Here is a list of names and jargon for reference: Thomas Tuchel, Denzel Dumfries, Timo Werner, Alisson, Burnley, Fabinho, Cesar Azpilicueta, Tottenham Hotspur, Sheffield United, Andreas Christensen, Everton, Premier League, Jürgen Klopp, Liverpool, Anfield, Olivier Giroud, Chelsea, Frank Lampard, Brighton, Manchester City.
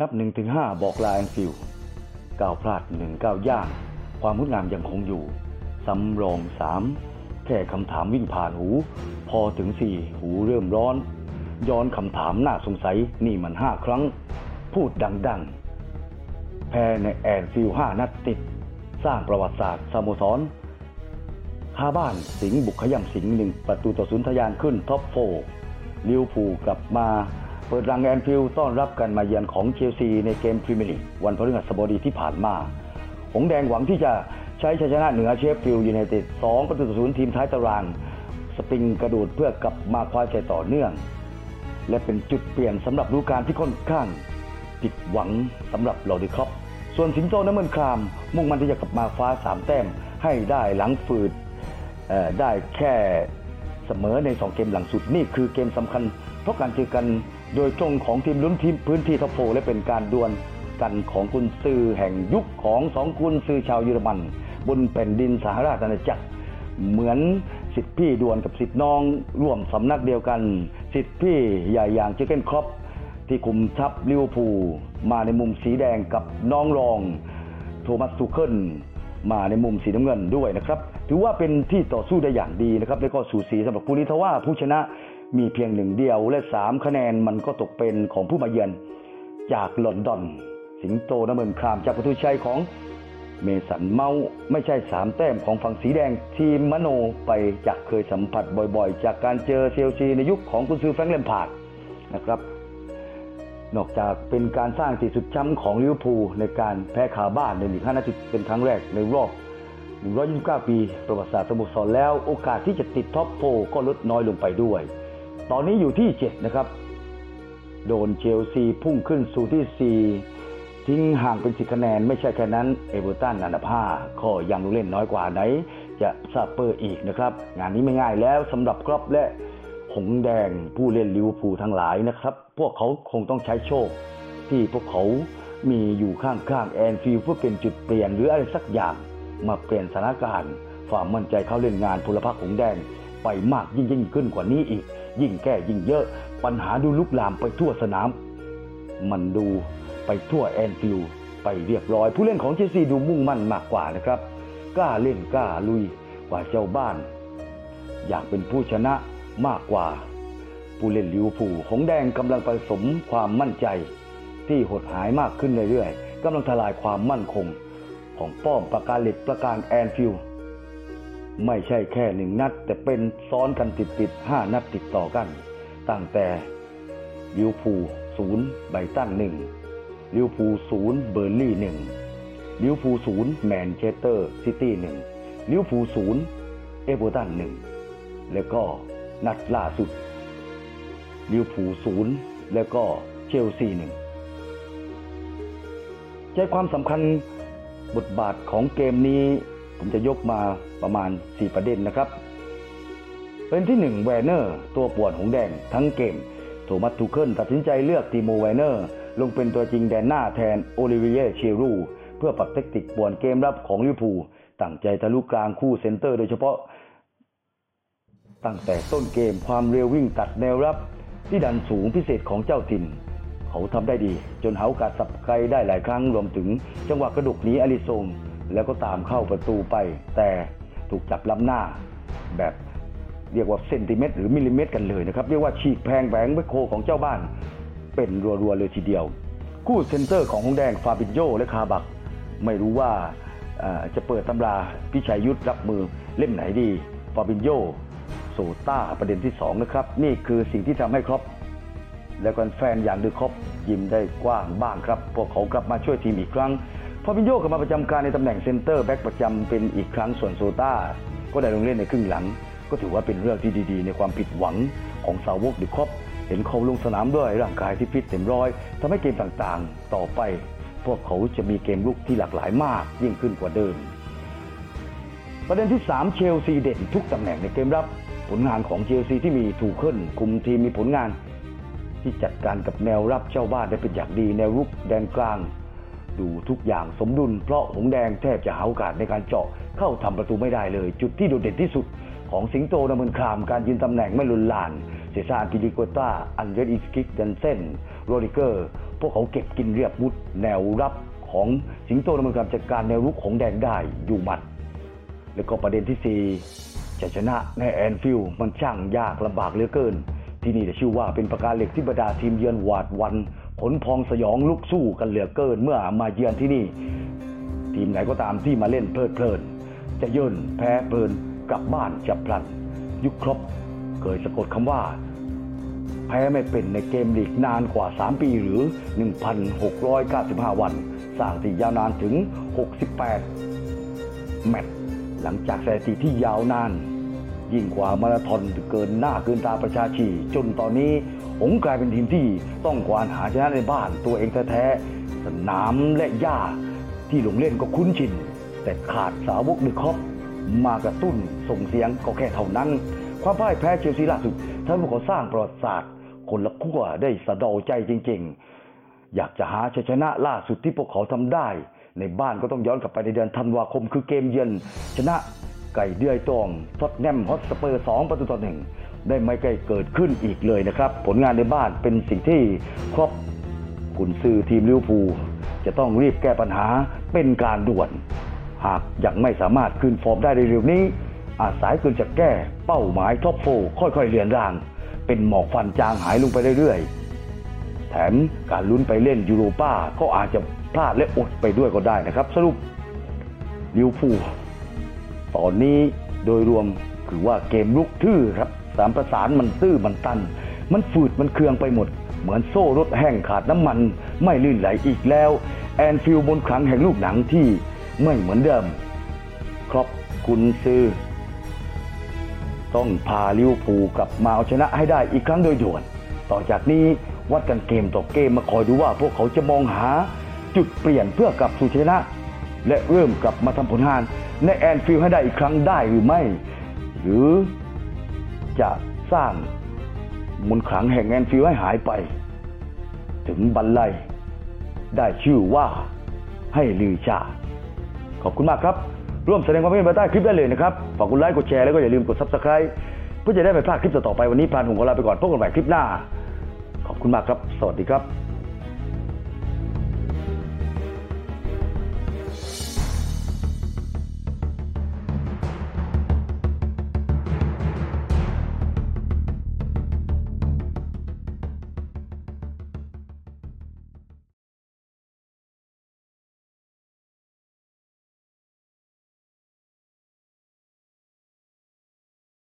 นับ 1-5 บอกลาแองฟิลก้าวพลาด1-9ย่างความงดงามยังคงอยู่สำรอง3แค่คำถามวิ่งผ่านหูพอถึง4หูเริ่มร้อนย้อนคำถามน่าสงสัยนี่มัน5ครั้งพูดดังๆแพ้ในแอนฟิลด์5นัดติดสร้างประวัติศาสตร์สโมสรคาบ้านสิงห์บุกขย่ำสิงห์1-0ทะยานขึ้นท็อป4ลิเวอร์พูลกลับมาเปิดรังแอนฟิลด์ต้อนรับการมาเยือนของเชลซีในเกมพรีเมียร์ลีกวันพฤหัสบดีที่ผ่านมาหงส์แดงหวังที่จะใช้ชัยชนะเหนือเชฟฟิลด์ยูไนเต็ด 2-0 ทีมท้ายตารางสปริงกระโดดเพื่อกลับมาคว้าชัยต่อเนื่องและเป็นจุดเปลี่ยนสำหรับฤดูกาลที่ค่อนข้างผิดหวังสำหรับลอรีคอปส่วนสิงโตน้ำเงินครามมุ่งมั่นที่จะกลับมาคว้า3แต้มให้ได้หลังฝืดได้แค่เสมอใน2เกมหลังสุดนี่คือเกมสำคัญเพราะการเจอกันโดยตรงของทีมลุ้นทีมพื้นที่ท็อปโฟและเป็นการดวลกันของกุนซือแห่งยุคของ2กุนซือชาวเยอรมันบนแผ่นดินสหราชอาณาจักรเหมือนศิษย์พี่ดวลกับศิษย์น้องร่วมสำนักเดียวกันศิษย์พี่ใหญ่อย่างเจอร์เก้นคล็อปที่คุมทัพลิเวอร์พูลมาในมุมสีแดงกับน้องรองโทมัสทูเคิลมาในมุมสีน้ำเงินด้วยนะครับถือว่าเป็นที่ต่อสู้ได้อย่างดีนะครับและก็สูสีสำหรับคู่นี้ทว่าผู้ชนะมีเพียงหนึ่งเดียวและ3คะแนนมันก็ตกเป็นของผู้มาเยือนจากลอนดอนสิงโตน้ำเงินครามจากประตูชัยของเมสันเมาไม่ใช่3แต้มของฝั่งสีแดงทีมมโนไปจากเคยสัมผัสบ่อยๆจากการเจอเชลซีในยุคของกุนซือแฟรงค์ แลมพาร์ดนะครับนอกจากเป็นการสร้างสีสุดช้ำของลิเวอร์พูลในการแพ้คาบ้านในลีก5นัดเป็นครั้งแรกในรอบ129ปีประวัติศาสตร์สโมสรแล้วโอกาสที่จะติดท็อป4ก็ลดน้อยลงไปด้วยตอนนี้อยู่ที่7นะครับโดนเชลซีพุ่งขึ้นสู่ที่4ทิ้งห่างเป็น10คะแนนไม่ใช่แค่นั้นเอเวอร์ตันอันดับ5ก็ยังเล่นน้อยกว่าไหนจะซาเปอร์อีกนะครับงานนี้ไม่ง่ายแล้วสำหรับครอบและหงส์แดงผู้เล่นลิเวอร์พูลทั้งหลายนะครับพวกเขาคงต้องใช้โชคที่พวกเขามีอยู่ข้างๆแอนฟิลด์เพื่อเป็นจุดเปลี่ยนหรืออะไรสักอย่างมาเปลี่ยนสถานการณ์ความมั่นใจเข้าเล่นงานพลพรรคหงส์แดงไปมากยิ่งขึ้นกว่านี้อีกยิ่งแก้ยิ่งเยอะปัญหาดูลุกลามไปทั่วสนามมันดูไปทั่วแอนฟิลด์ไปเรียบร้อยผู้เล่นของเชลซีดูมุ่งมั่นมากกว่านะครับกล้าเล่นกล้าลุยกว่าเจ้าบ้านอยากเป็นผู้ชนะมากกว่าผู้เล่นลิเวอร์พูลหงส์แดงกำลังผสมความมั่นใจที่หดหายมากขึ้นเรื่อยๆกำลังทลายความมั่นคงของป้อมปราการเหล็กปราการแอนฟิลด์ไม่ใช่แค่1นัดแต่เป็นซ้อนกันติดๆ5นัดติดต่อกันตั้งแต่ลิเวอร์พูล0ไบรตัน1ลิเวอร์พูล0เบอร์ลี่1ลิเวอร์พูล0แมนเชสเตอร์ซิตี้1ลิเวอร์พูล0เอเวอร์ตัน1แล้วก็นัดล่าสุดลิเวอร์พูล0แล้วก็เชลซี1ใจความสำคัญบทบาทของเกมนี้ผมจะยกมาประมาณ4ประเด็นนะครับเป็นที่1แวร์เนอร์ตัวป่วนหงส์แดงทั้งเกมโทมัสทูเคิลตัดสินใจเลือกติโมแวร์เนอร์ลงเป็นตัวจริงแดนหน้าแทนโอลิเวียเชรูเพื่อปรับเทคนิคป่วนเกมรับของลิเวอร์พูลตั้งใจทะลุกลางคู่เซ็นเตอร์โดยเฉพาะตั้งแต่ต้นเกมความเร็ววิ่งตัดแนวรับที่ดันสูงพิเศษของเจ้าถิ่นเขาทำได้ดีจนหาโอกาสสับไกลได้หลายครั้งรวมถึงจังหวะกระดุกหนีอลิซงแล้วก็ตามเข้าประตูไปแต่ถูกจับล้ำหน้าแบบเรียกว่าเซนติเมตรหรือมิลลิเมตรกันเลยนะครับเรียกว่าฉีกแพงแหวงแบคโคของเจ้าบ้านเป็นรัวๆเลยทีเดียวคู่เซนเตอร์ของหงส์แดงฟาบินโญและคาบักไม่รู้ว่าจะเปิดตำราพิชัยยุทธรับมือเล่มไหนดีฟาบินโญโซต้าประเด็นที่2นะครับนี่คือสิ่งที่ทำให้ครอปและก็แฟนอย่างเดอะครอปยิ้มได้กว้างบ้างครับพวกเขากลับมาช่วยทีมอีกครั้งฟาบินโญกลับมาประจำการในตำแหน่งเซนเตอร์แบ็กประจำเป็นอีกครั้งส่วนโซต้าก็ได้ลงเล่นในครึ่งหลังก็ถือว่าเป็นเรื่องที่ดีๆในความผิดหวังของสาวกเดอะครอปเห็นเขาลงสนามด้วยร่างกายที่ฟิตเต็มร้อยทำให้เกมต่างๆต่อไปพวกเขาจะมีเกมลุกที่หลากหลายมากยิ่งขึ้นกว่าเดิมประเด็นที่3เชลซีเด่นทุกตำแหน่งในเกมรับผลงานของเชลซีที่มีถูกขึ้นคุมทีมมีผลงานที่จัดการกับแนวรับเจ้าบ้านได้เป็นอย่างดีแนวรุกแดนกลางดูทุกอย่างสมดุลเพราะหงส์แดงแทบจะหาโอกาสในการเจาะเข้าทำประตูไม่ได้เลยจุดที่โดดเด่นที่สุดของสิงโตน้ำเงินครามการยืนตำแหน่งไม่ลุนลานเซซานปิลิโกต้าอันเดรสอิสกิกเดนเซนโรดิเกอร์ พวกเขาเก็บกินเรียบวุธแนวรับของสิงโตดำเนินการจัดการแนวรุกของแดงได้อยู่หมัดแล้วก็ประเด็นที่ 4 จะชนะในแอนฟิลด์มันช่างยากลำบากเหลือเกินที่นี่จะชื่อว่าเป็นปากกาเหล็กที่บรรดาทีมเยือนหวาดหวั่นขนพองสยองลุกสู้กันเหลือเกินเมื่อมาเยือนที่นี่ทีมไหนก็ตามที่มาเล่นเพลิดเพลินจะย่นแพ้เพลินกลับบ้านจับพลันยุคครบเคยสะกดคำว่าแพ้ไม่เป็นในเกมลีกนานกว่า3ปีหรือ 1,695 วันสร้างที่ยาวนานถึง68แมตช์หลังจากสถิติที่ยาวนานยิ่งกว่ามาราธอนเกินหน้าเกินตาประชาชนจนตอนนี้องค์กลายเป็นทีมที่ต้องควานหาชนะในบ้านตัวเองแท้ๆสนามและหญ้าที่ลงเล่นก็คุ้นชินแต่ขาดสาวกดึกครบมากระตุ้นส่งเสียงก็แค่เท่านั้นความพ่ายแพ้เชลซีล่าสุดท่านผู้ก่อสร้างประวัติศาสตร์คนละขั้วได้สะเดาใจจริงๆอยากจะหาชัยชนะล่าสุดที่พวกเขาทำได้ในบ้านก็ต้องย้อนกลับไปในเดือนธันวาคมคือเกมเยือนชนะไก่เดือยตองท็อตแนมฮอตสเปอร์ 2-1ได้ไม่เคยเกิดขึ้นอีกเลยนะครับผลงานในบ้านเป็นสิ่งที่ครอบกุญซือทีมลิเวอร์พูลจะต้องรีบแก้ปัญหาเป็นการด่วนหากยังไม่สามารถคืนฟอร์มได้ในเร็วนี้อาจสายเกินจะแก้เป้าหมายท็อปโฟร์ค่อยๆเลือนรางเป็นหมอกฟันจางหายลงไปเรื่อยๆแถมการลุ้นไปเล่นยูโรป้าก็อาจจะพลาดและอดไปด้วยก็ได้นะครับสรุปลิเวอร์พูลตอนนี้โดยรวมคือว่าเกมลุกทื่อครับสามประสานมันตื้อมันตันมันฝืดมันเคืองไปหมดเหมือนโซ่รถแห้งขาดน้ำมันไม่ลื่นไหลอีกแล้วแอนฟิลด์บนครั้งแห่งลูกหนังที่ไม่เหมือนเดิมครอบกุญซือต้องพาลิเวอร์พูลกลับมาเอาชนะให้ได้อีกครั้งโดยด่วนต่อจากนี้วัดกันเกมต่อเกมมาคอยดูว่าพวกเขาจะมองหาจุดเปลี่ยนเพื่อกลับสู่ชนะและเริ่มกลับมาทำผลงานในแอนฟิลด์ให้ได้อีกครั้งได้หรือไม่หรือจะสร้างมนต์ขลังแห่งแอนฟิลด์ให้หายไปถึงบรรลัยได้ชื่อว่าให้ลือชาขอบคุณมากครับร่วมแสดงความเห็นมาใต้คลิปได้เลยนะครับฝากกดไลค์กดแชร์แล้วก็อย่าลืมกด Subscribe เพื่อจะได้ไม่พลาดคลิปต่อไปวันนี้พานหงขอลาไปก่อนพบกันใหม่คลิปหน้าขอบคุณมากครับสวัสดีครับ